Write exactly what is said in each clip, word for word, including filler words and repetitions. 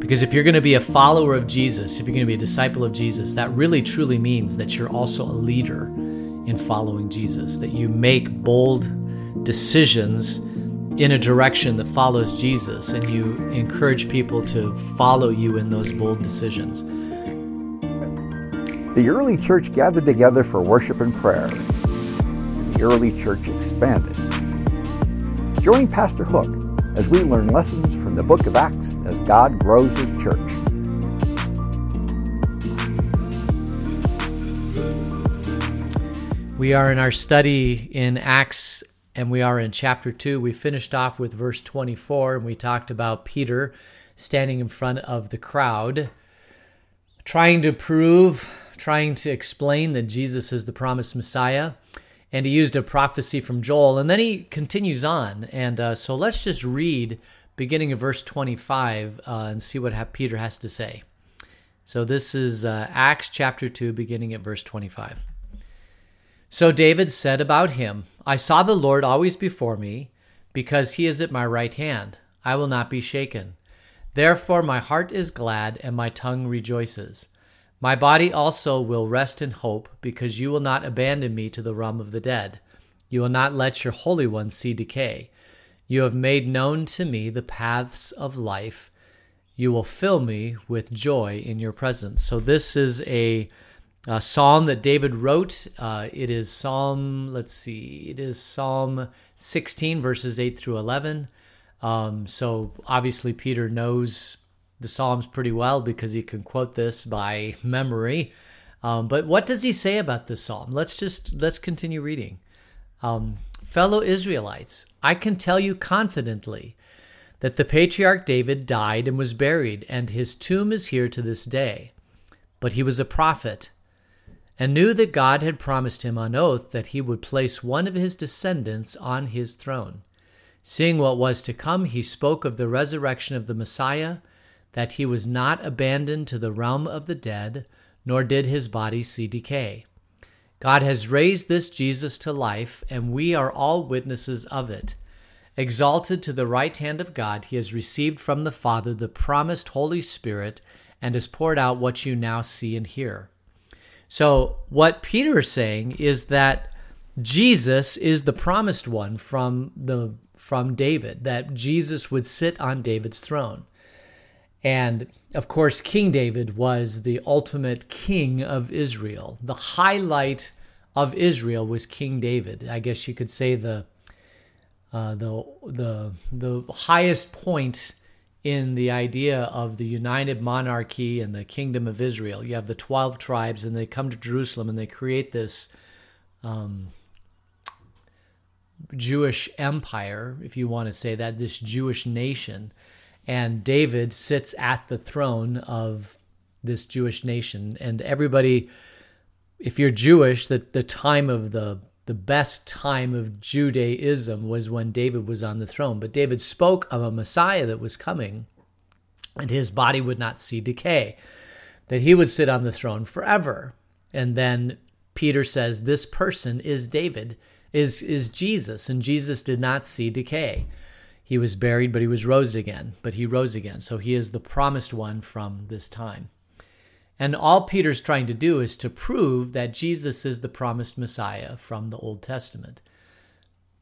Because if you're going to be a follower of Jesus, if you're going to be a disciple of Jesus, that really truly means that you're also a leader in following Jesus, that you make bold decisions in a direction that follows Jesus, and you encourage people to follow you in those bold decisions. The early church gathered together for worship and prayer. The early church expanded. Join Pastor Hook as we learn lessons from the book of Acts as God grows His church. We are in our study in Acts, and we are in chapter two. We finished off with verse twenty-four, and we talked about Peter standing in front of the crowd, trying to prove, trying to explain that Jesus is the promised Messiah. And he used a prophecy from Joel, and then he continues on. And uh, so let's just read beginning of verse twenty-five uh, and see what ha- Peter has to say. So this is uh, Acts chapter two, beginning at verse twenty-five. So David said about him, I saw the Lord always before me, because he is at my right hand. I will not be shaken. Therefore my heart is glad and my tongue rejoices. My body also will rest in hope, because you will not abandon me to the realm of the dead. You will not let your Holy One see decay. You have made known to me the paths of life. You will fill me with joy in your presence. So this is a, a psalm that David wrote. Uh, it is Psalm, let's see, it is Psalm sixteen, verses eight through eleven. Um, so obviously Peter knows the Psalms pretty well because he can quote this by memory. Um, but what does he say about this Psalm? Let's just, let's continue reading. Um, Fellow Israelites, I can tell you confidently that the patriarch David died and was buried, and his tomb is here to this day. But he was a prophet and knew that God had promised him on oath that he would place one of his descendants on his throne. Seeing what was to come, he spoke of the resurrection of the Messiah, that he was not abandoned to the realm of the dead, nor did his body see decay. God has raised this Jesus to life, and we are all witnesses of it. Exalted to the right hand of God, he has received from the Father the promised Holy Spirit and has poured out what you now see and hear. So what Peter is saying is that Jesus is the promised one from the from David, that Jesus would sit on David's throne. And, of course, King David was the ultimate king of Israel. The highlight of Israel was King David. I guess you could say the uh, the the the highest point in the idea of the united monarchy and the kingdom of Israel. You have the twelve tribes, and they come to Jerusalem, and they create this um, Jewish empire, if you want to say that, this Jewish nation. And David sits at the throne of this Jewish nation. And everybody, if you're Jewish, the, the time of the, the best time of Judaism was when David was on the throne. But David spoke of a Messiah that was coming, and his body would not see decay, that he would sit on the throne forever. And then Peter says, this person is David, is, is Jesus, and Jesus did not see decay. He was buried, but he was rose again, but he rose again. So he is the promised one from this time. And all Peter's trying to do is to prove that Jesus is the promised Messiah from the Old Testament.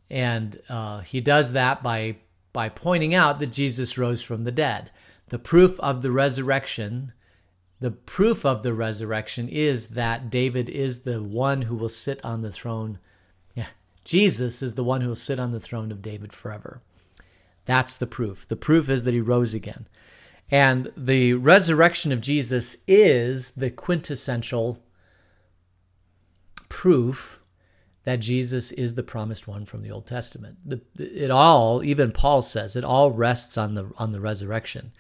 And uh, he does that by, by pointing out that Jesus rose from the dead. The proof of the resurrection, the proof of the resurrection is that David is the one who will sit on the throne. Yeah, Jesus is the one who will sit on the throne of David forever. That's the proof. The proof is that he rose again. And the resurrection of Jesus is the quintessential proof that Jesus is the promised one from the Old Testament. The, it all, even Paul says, it all rests on the on the resurrection.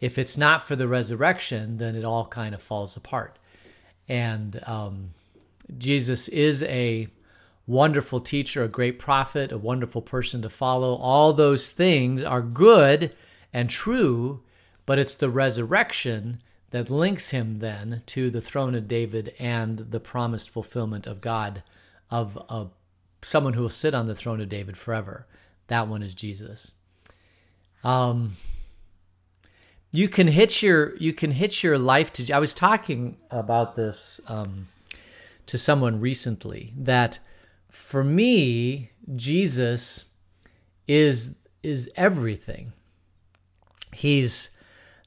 If it's not for the resurrection, then it all kind of falls apart. And um, Jesus is a wonderful teacher, a great prophet, a wonderful person to follow. All those things are good and true, but it's the resurrection that links him then to the throne of David and the promised fulfillment of God, of uh, someone who will sit on the throne of David forever. That one is Jesus. Um, you can hitch your you can hitch your life to. I was talking about this um, to someone recently, that for me, Jesus is is everything. He's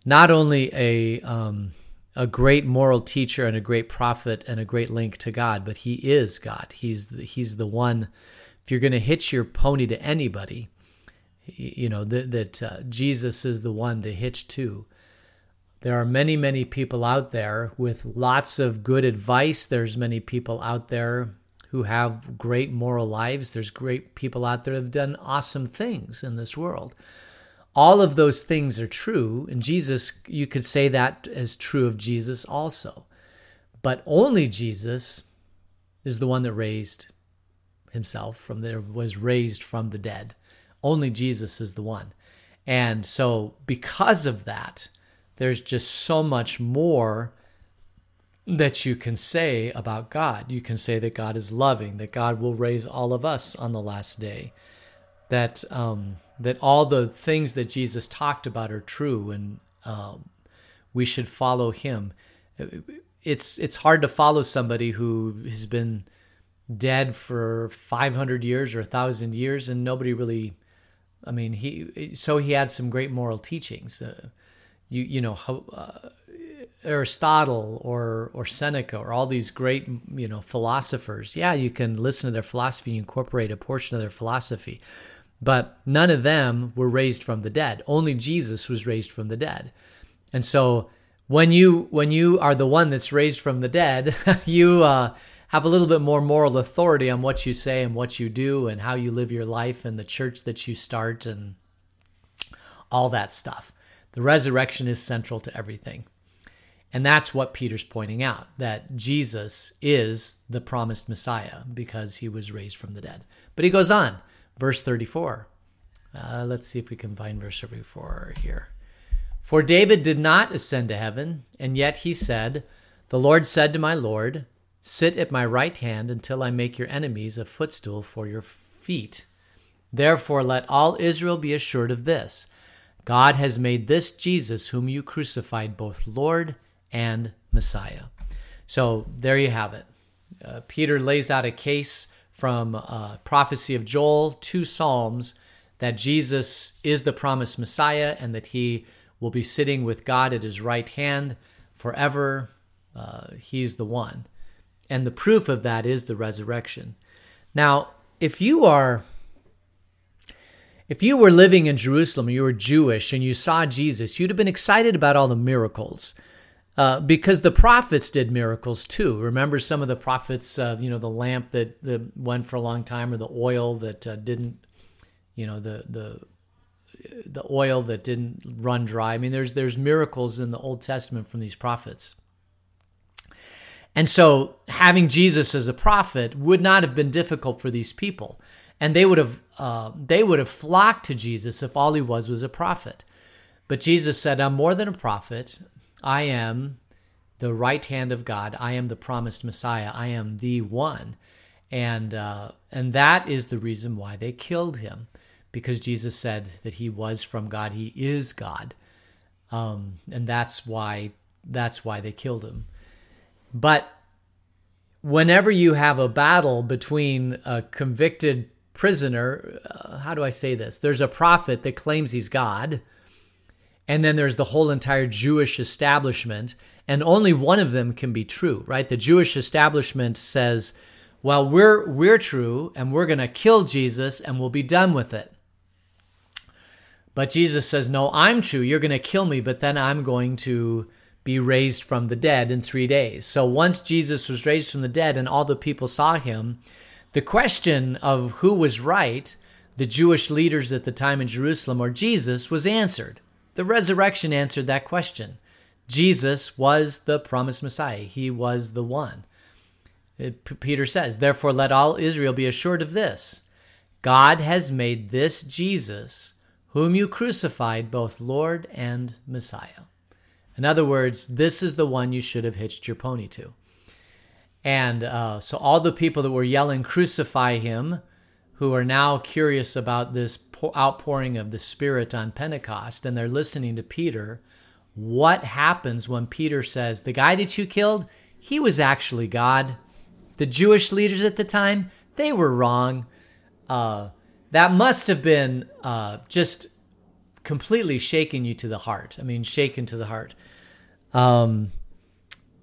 not only a um, a great moral teacher and a great prophet and a great link to God, but he is God. He's the, he's the one. If you're going to hitch your pony to anybody, you know, that, that uh, Jesus is the one to hitch to. There are many, many people out there with lots of good advice. There's many people out there who have great moral lives. There's great people out there who have done awesome things in this world. All of those things are true, and Jesus, you could say that is true of Jesus also. But only Jesus is the one that raised himself from there, was raised from the dead. Only Jesus is the one. And so because of that, there's just so much more that you can say about God. You can say that God is loving, that God will raise all of us on the last day, that um, that all the things that Jesus talked about are true, and um, we should follow him. It's, it's hard to follow somebody who has been dead for five hundred years or one thousand years, and nobody really, I mean, he, so he had some great moral teachings. Uh, you you know, uh, Aristotle or or Seneca or all these great, you know, philosophers. Yeah, you can listen to their philosophy and incorporate a portion of their philosophy, but none of them were raised from the dead. Only Jesus was raised from the dead. And so when you, when you are the one that's raised from the dead, you uh, have a little bit more moral authority on what you say and what you do and how you live your life and the church that you start and all that stuff. The resurrection is central to everything. And that's what Peter's pointing out, that Jesus is the promised Messiah because he was raised from the dead. But he goes on, verse thirty-four. Uh, let's see if we can find verse thirty-four here. For David did not ascend to heaven, and yet he said, the Lord said to my Lord, sit at my right hand until I make your enemies a footstool for your feet. Therefore let all Israel be assured of this, God has made this Jesus whom you crucified both Lord and Messiah. So there you have it. Uh, Peter lays out a case from uh, prophecy of Joel to Psalms that Jesus is the promised Messiah and that he will be sitting with God at his right hand forever. Uh, he's the one. And the proof of that is the resurrection. Now, if you are, if you were living in Jerusalem, you were Jewish, and you saw Jesus, you'd have been excited about all the miracles, uh, because the prophets did miracles too. Remember some of the prophets, uh, you know, the lamp that, that went for a long time, or the oil that uh, didn't, you know, the the the oil that didn't run dry. I mean, there's there's miracles in the Old Testament from these prophets. And so having Jesus as a prophet would not have been difficult for these people. And they would have uh, they would have flocked to Jesus if all he was was a prophet. But Jesus said, I'm more than a prophet. I am the right hand of God. I am the promised Messiah. I am the one. And uh, and that is the reason why they killed him, because Jesus said that he was from God. He is God. Um, and that's why that's why they killed him. But whenever you have a battle between a convicted prisoner, uh, how do I say this? There's a prophet that claims he's God, and then there's the whole entire Jewish establishment, and only one of them can be true, right? The Jewish establishment says, well, we're we're true, and we're going to kill Jesus, and we'll be done with it. But Jesus says, no, I'm true. You're going to kill me, but then I'm going to be raised from the dead in three days. So once Jesus was raised from the dead and all the people saw him, the question of who was right, the Jewish leaders at the time in Jerusalem or Jesus, was answered. The resurrection answered that question. Jesus was the promised Messiah. He was the one. It, Peter says, therefore let all Israel be assured of this, God has made this Jesus, whom you crucified, both Lord and Messiah. In other words, this is the one you should have hitched your pony to. And uh, so all the people that were yelling, crucify him, who are now curious about this outpouring of the Spirit on Pentecost, and they're listening to Peter, what happens when Peter says, the guy that you killed, he was actually God. The Jewish leaders at the time, they were wrong. Uh, that must have been uh, just completely shaking you to the heart. I mean, shaken to the heart. Um,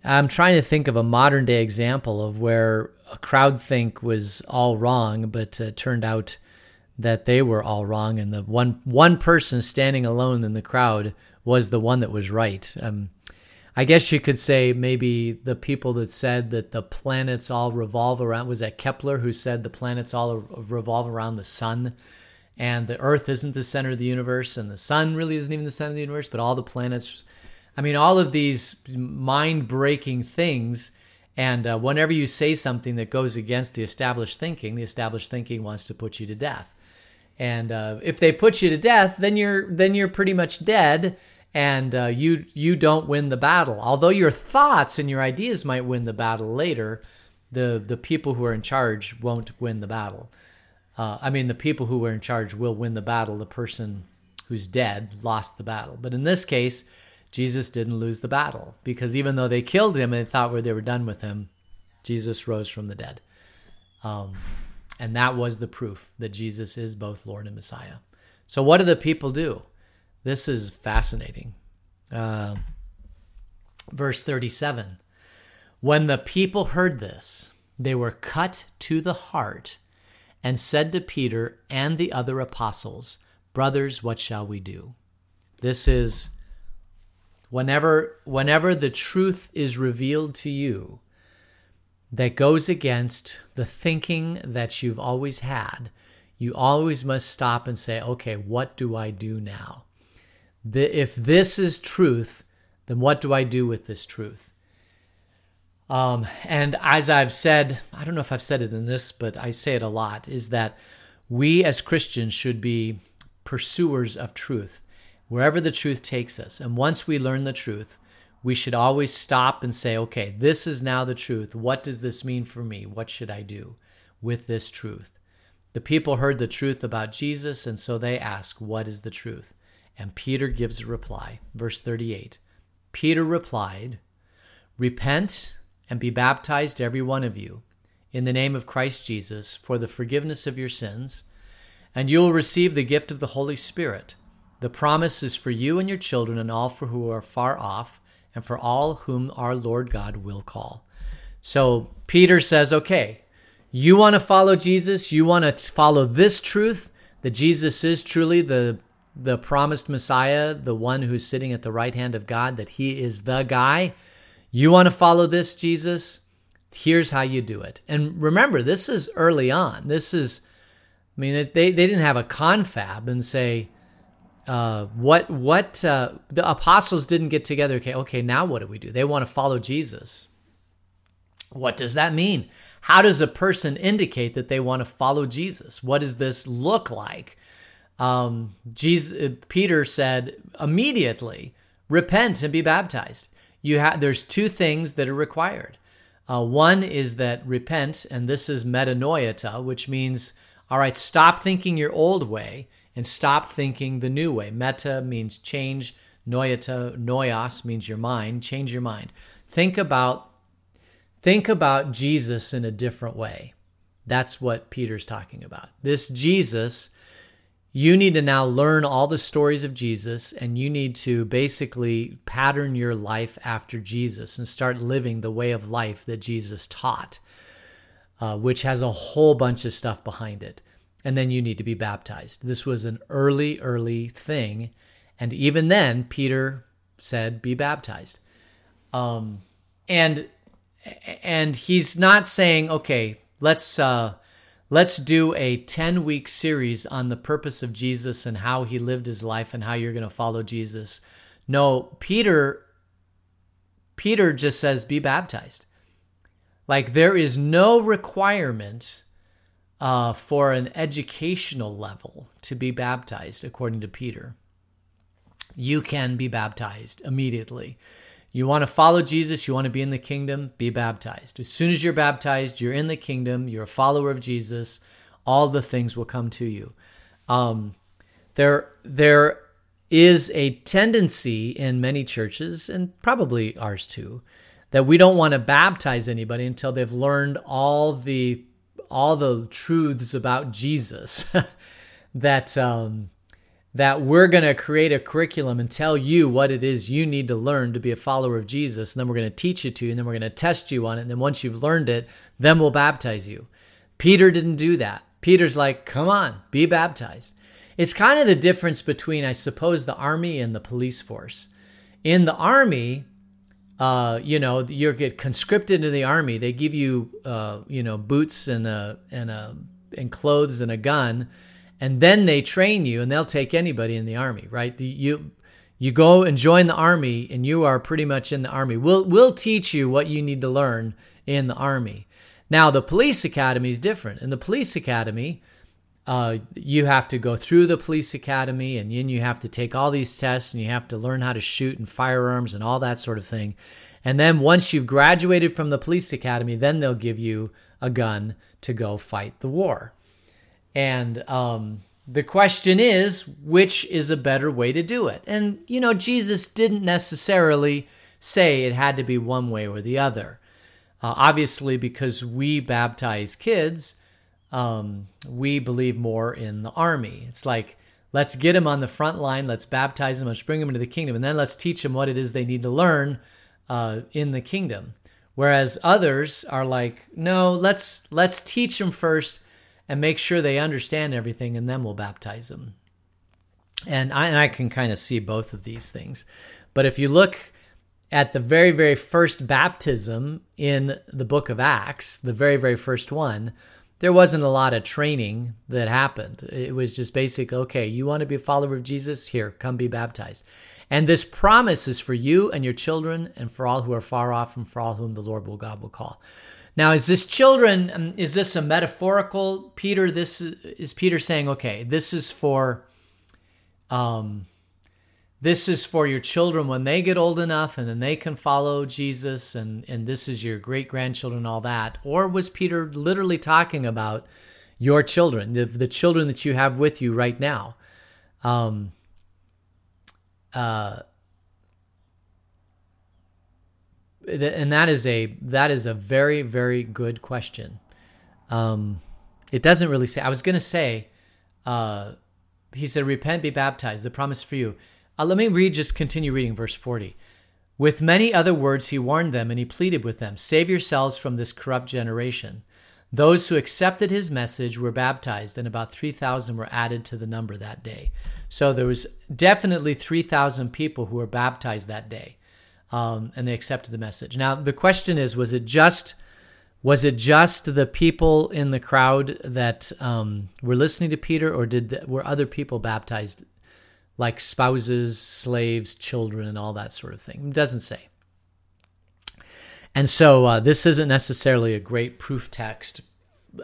I'm trying to think of a modern day example of where a crowd think was all wrong, but uh, turned out that they were all wrong, and the one one person standing alone in the crowd was the one that was right. Um, I guess you could say maybe the people that said that the planets all revolve around, was that Kepler who said the planets all revolve around the sun, and the earth isn't the center of the universe, and the sun really isn't even the center of the universe, but all the planets, I mean, all of these mind-breaking things, and uh, whenever you say something that goes against the established thinking, the established thinking wants to put you to death. And uh, if they put you to death, then you're then you're pretty much dead, and uh, you you don't win the battle. Although your thoughts and your ideas might win the battle later, the the people who are in charge won't win the battle. Uh, I mean, the people who are in charge will win the battle. The person who's dead lost the battle. But in this case, Jesus didn't lose the battle, because even though they killed him and thought they were done with him, Jesus rose from the dead. Um And that was the proof that Jesus is both Lord and Messiah. So what do the people do? This is fascinating. Uh, verse thirty-seven. When the people heard this, they were cut to the heart and said to Peter and the other apostles, brothers, what shall we do? This is whenever, whenever the truth is revealed to you, that goes against the thinking that you've always had, you always must stop and say, okay, what do I do now? The, if this is truth, then what do I do with this truth? Um, and as I've said, I don't know if I've said it in this, but I say it a lot, is that we as Christians should be pursuers of truth, wherever the truth takes us. And once we learn the truth, we should always stop and say, okay, this is now the truth. What does this mean for me? What should I do with this truth? The people heard the truth about Jesus, and so they ask, what is the truth? And Peter gives a reply. Verse thirty-eight, Peter replied, repent and be baptized, every one of you, in the name of Christ Jesus, for the forgiveness of your sins, and you will receive the gift of the Holy Spirit. The promise is for you and your children and all for who are far off, and for all whom our Lord God will call. So Peter says, okay, you want to follow Jesus? You want to follow this truth, that Jesus is truly the, the promised Messiah, the one who's sitting at the right hand of God, that he is the guy. You want to follow this, Jesus? Here's how you do it. And remember, this is early on. This is, I mean, they, they didn't have a confab and say, Uh, what what uh, the apostles didn't get together. Okay, okay, now what do we do? They want to follow Jesus. What does that mean? How does a person indicate that they want to follow Jesus? What does this look like? Um, Jesus, Peter said immediately, repent and be baptized. You have there's two things that are required. Uh, one is that repent, and this is metanoia, which means, all right, stop thinking your old way and stop thinking the new way. Meta means change. Noia, noios means your mind. Change your mind. Think about, think about Jesus in a different way. That's what Peter's talking about. This Jesus, you need to now learn all the stories of Jesus, and you need to basically pattern your life after Jesus and start living the way of life that Jesus taught, uh, which has a whole bunch of stuff behind it. And then you need to be baptized. This was an early, early thing. And even then, Peter said, be baptized. Um, and and he's not saying, okay, let's uh, let's do a ten-week series on the purpose of Jesus and how he lived his life and how you're going to follow Jesus. No, Peter, Peter just says, be baptized. Like, there is no requirement Uh, for an educational level to be baptized, according to Peter. You can be baptized immediately. You want to follow Jesus, you want to be in the kingdom, be baptized. As soon as you're baptized, you're in the kingdom, you're a follower of Jesus, all the things will come to you. Um, there, there is a tendency in many churches, and probably ours too, that we don't want to baptize anybody until they've learned all the all the truths about Jesus. that um, that we're going to create a curriculum and tell you what it is you need to learn to be a follower of Jesus, and then we're going to teach it to you, and then we're going to test you on it, and then once you've learned it, then we'll baptize you. Peter didn't do that. Peter's like, come on, be baptized. It's kind of the difference between, I suppose, the army and the police force. In the army, uh, you know, you get conscripted into the army. They give you, uh, you know, boots and a and a and clothes and a gun, and then they train you, and they'll take anybody in the army, right? You you go and join the army, and you are pretty much in the army. We'll we'll teach you what you need to learn in the army. Now, the police academy is different. In the police academy, Uh, you have to go through the police academy, and then you have to take all these tests, and you have to learn how to shoot and firearms and all that sort of thing. And then once you've graduated from the police academy, then they'll give you a gun to go fight the war. And um, the question is, which is a better way to do it? And, you know, Jesus didn't necessarily say it had to be one way or the other. Uh, obviously, because we baptize kids, Um, we believe more in the army. It's like, let's get them on the front line. Let's baptize them. Let's bring them into the kingdom. And then let's teach them what it is they need to learn uh, in the kingdom. Whereas others are like, no, let's let's teach them first and make sure they understand everything, and then we'll baptize them. And I, and I can kind of see both of these things. But if you look at the very, very first baptism in the book of Acts, the very, very first one, there wasn't a lot of training that happened. It was just basic, okay, you want to be a follower of Jesus? Here, come be baptized. And this promise is for you and your children and for all who are far off and for all whom the Lord will God will call. Now, is this children, is this a metaphorical, Peter, this is Peter saying, okay, this is for, um, this is for your children when they get old enough and then they can follow Jesus, and, and this is your great-grandchildren and all that? Or was Peter literally talking about your children, the, the children that you have with you right now? Um, uh, and that is a that is a very, very good question. Um, it doesn't really say. I was going to say, uh, he said, repent, be baptized, the promise for you. Uh, let me read, just continue reading verse forty. With many other words he warned them, and he pleaded with them, save yourselves from this corrupt generation. Those who accepted his message were baptized, and about three thousand were added to the number that day. So there was definitely three thousand people who were baptized that day, um, and they accepted the message. Now, the question is, was it just was it just the people in the crowd that um, were listening to Peter, or did the, were other people baptized, like spouses, slaves, children, and all that sort of thing? It doesn't say. And so uh, this isn't necessarily a great proof text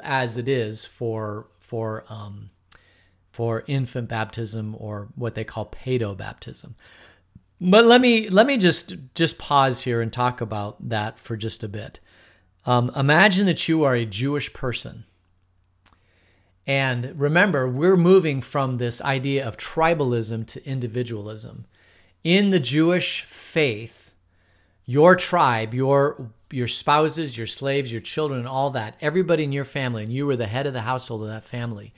as it is for for um, for infant baptism, or what they call paedo-baptism. But let me let me just just pause here and talk about that for just a bit. Um, imagine that you are a Jewish person. And remember, we're moving from this idea of tribalism to individualism. In the Jewish faith, your tribe, your your spouses, your slaves, your children, and all that, everybody in your family, and you were the head of the household of that family.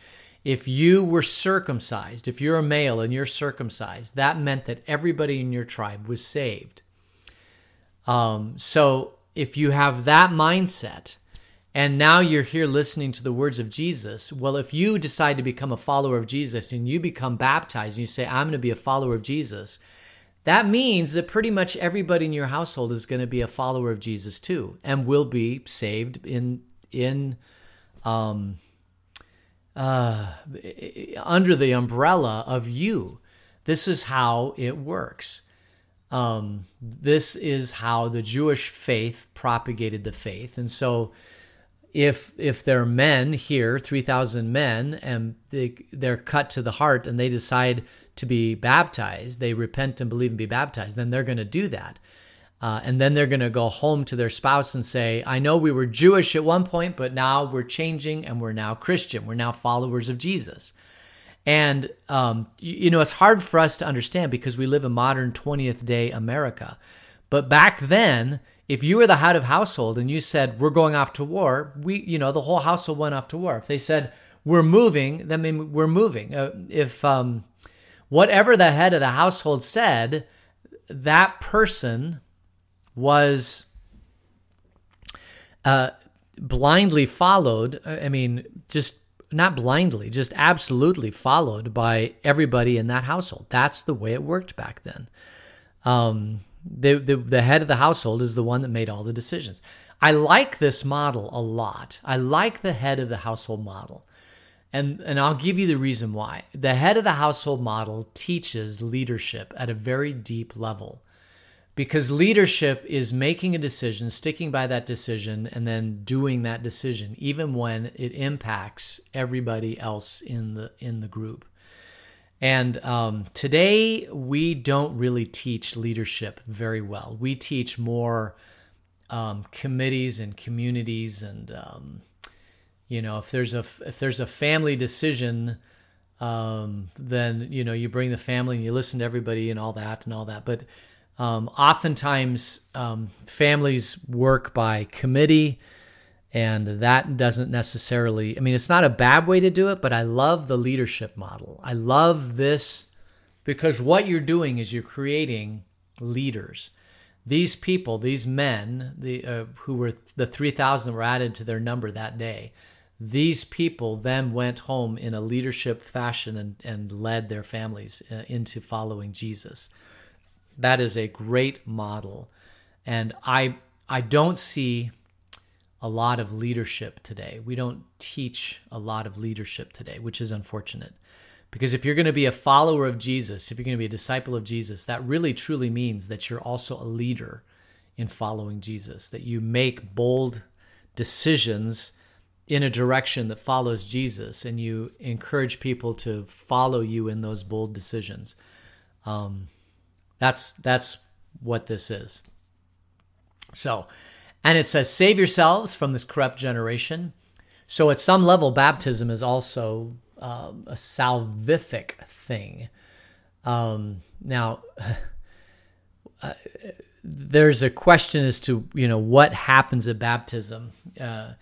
If you were circumcised, if you're a male and you're circumcised, that meant that everybody in your tribe was saved. Um, so if you have that mindset, and now you're here listening to the words of Jesus. Well, if you decide to become a follower of Jesus and you become baptized and you say, I'm going to be a follower of Jesus, that means that pretty much everybody in your household is going to be a follower of Jesus too, and will be saved in in um, uh, under the umbrella of you. This is how it works. Um, this is how the Jewish faith propagated the faith. And so, If if there are men here, three thousand men, and they, they're cut to the heart and they decide to be baptized, they repent and believe and be baptized, then they're going to do that. Uh, and then they're going to go home to their spouse and say, I know we were Jewish at one point, but now we're changing and we're now Christian. We're now followers of Jesus. And, um, you, you know, it's hard for us to understand because we live in modern twentieth day America. But back then, if you were the head of household and you said, we're going off to war, we, you know, the whole household went off to war. If they said, we're moving, that means we're moving. Uh, if um, whatever the head of the household said, that person was uh, blindly followed. I mean, just not blindly, just absolutely followed by everybody in that household. That's the way it worked back then. Um, the, the, the head of the household is the one that made all the decisions. I like this model a lot. I like the head of the household model. And and I'll give you the reason why. The head of the household model teaches leadership at a very deep level, because leadership is making a decision, sticking by that decision, and then doing that decision, even when it impacts everybody else in the in the group. And um, today we don't really teach leadership very well. We teach more um, committees and communities and. Um, You know, if there's a if there's a family decision, um, then you know you bring the family and you listen to everybody and all that and all that. But um, oftentimes um, families work by committee, and that doesn't necessarily. I mean, it's not a bad way to do it, but I love the leadership model. I love this because what you're doing is you're creating leaders. These people, these men, the uh, who were the three thousand were added to their number that day. These people then went home in a leadership fashion and, and led their families into following Jesus. That is a great model. And I I don't see a lot of leadership today. We don't teach a lot of leadership today, which is unfortunate. Because if you're going to be a follower of Jesus, if you're going to be a disciple of Jesus, that really truly means that you're also a leader in following Jesus, that you make bold decisions in a direction that follows Jesus, and you encourage people to follow you in those bold decisions. Um, that's that's what this is. So, and it says, save yourselves from this corrupt generation. So at some level, baptism is also um, a salvific thing. Um, now, uh, there's a question as to, you know, what happens at baptism. Uh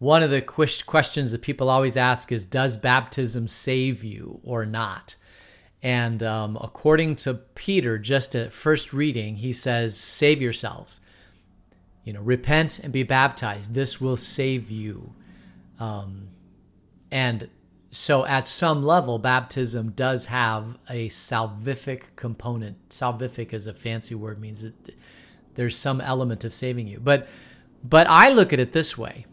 One of the questions that people always ask is, does baptism save you or not? And um, according to Peter, just at first reading, he says, save yourselves. You know, repent and be baptized. This will save you. Um, and so at some level, baptism does have a salvific component. Salvific is a fancy word, means that there's some element of saving you. But, but I look at it this way.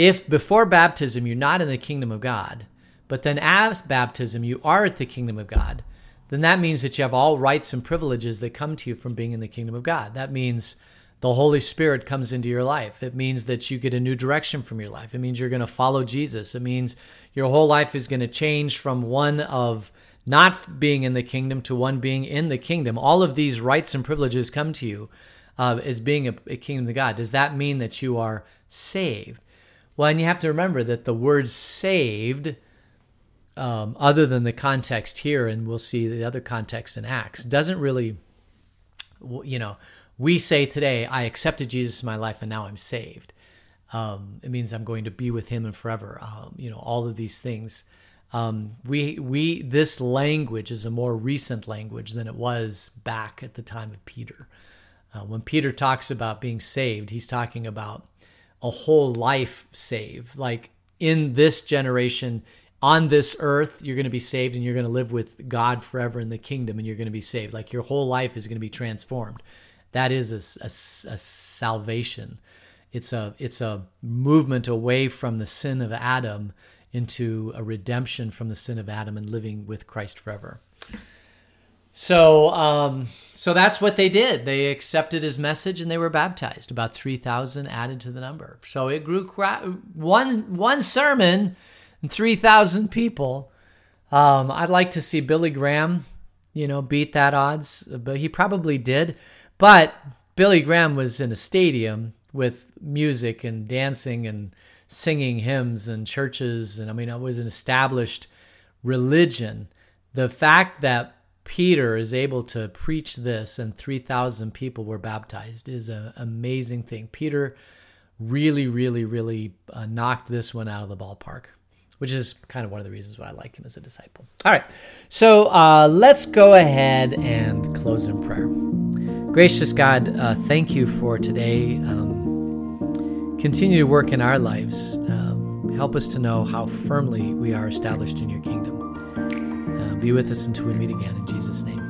If before baptism you're not in the kingdom of God, but then as baptism you are at the kingdom of God, then that means that you have all rights and privileges that come to you from being in the kingdom of God. That means the Holy Spirit comes into your life. It means that you get a new direction from your life. It means you're going to follow Jesus. It means your whole life is going to change from one of not being in the kingdom to one being in the kingdom. All of these rights and privileges come to you uh, as being a, a kingdom of God. Does that mean that you are saved? Well, and you have to remember that the word saved, um, other than the context here, and we'll see the other context in Acts, doesn't really, you know, we say today, I accepted Jesus in my life and now I'm saved. Um, it means I'm going to be with him and forever, um, you know, all of these things. Um, we we this language is a more recent language than it was back at the time of Peter. Uh, when Peter talks about being saved, he's talking about a whole life saved. Like in this generation, on this earth, you're going to be saved and you're going to live with God forever in the kingdom and you're going to be saved. Like your whole life is going to be transformed. That is a, a, a salvation. It's a, it's a movement away from the sin of Adam into a redemption from the sin of Adam and living with Christ forever. So um, so that's what they did. They accepted his message and they were baptized. About three thousand added to the number. So it grew, one, one sermon and three thousand people. Um, I'd like to see Billy Graham, you know, beat that odds, but he probably did. But Billy Graham was in a stadium with music and dancing and singing hymns and churches. And I mean, it was an established religion, the fact that Peter is able to preach this and three thousand people were baptized is an amazing thing. Peter really, really, really uh, knocked this one out of the ballpark, which is kind of one of the reasons why I liked him as a disciple. All right, so uh, let's go ahead and close in prayer. Gracious God, uh, thank you for today. Um, continue to work in our lives. Um, help us to know how firmly we are established in your kingdom. Uh, be with us until we meet again. In Jesus' name.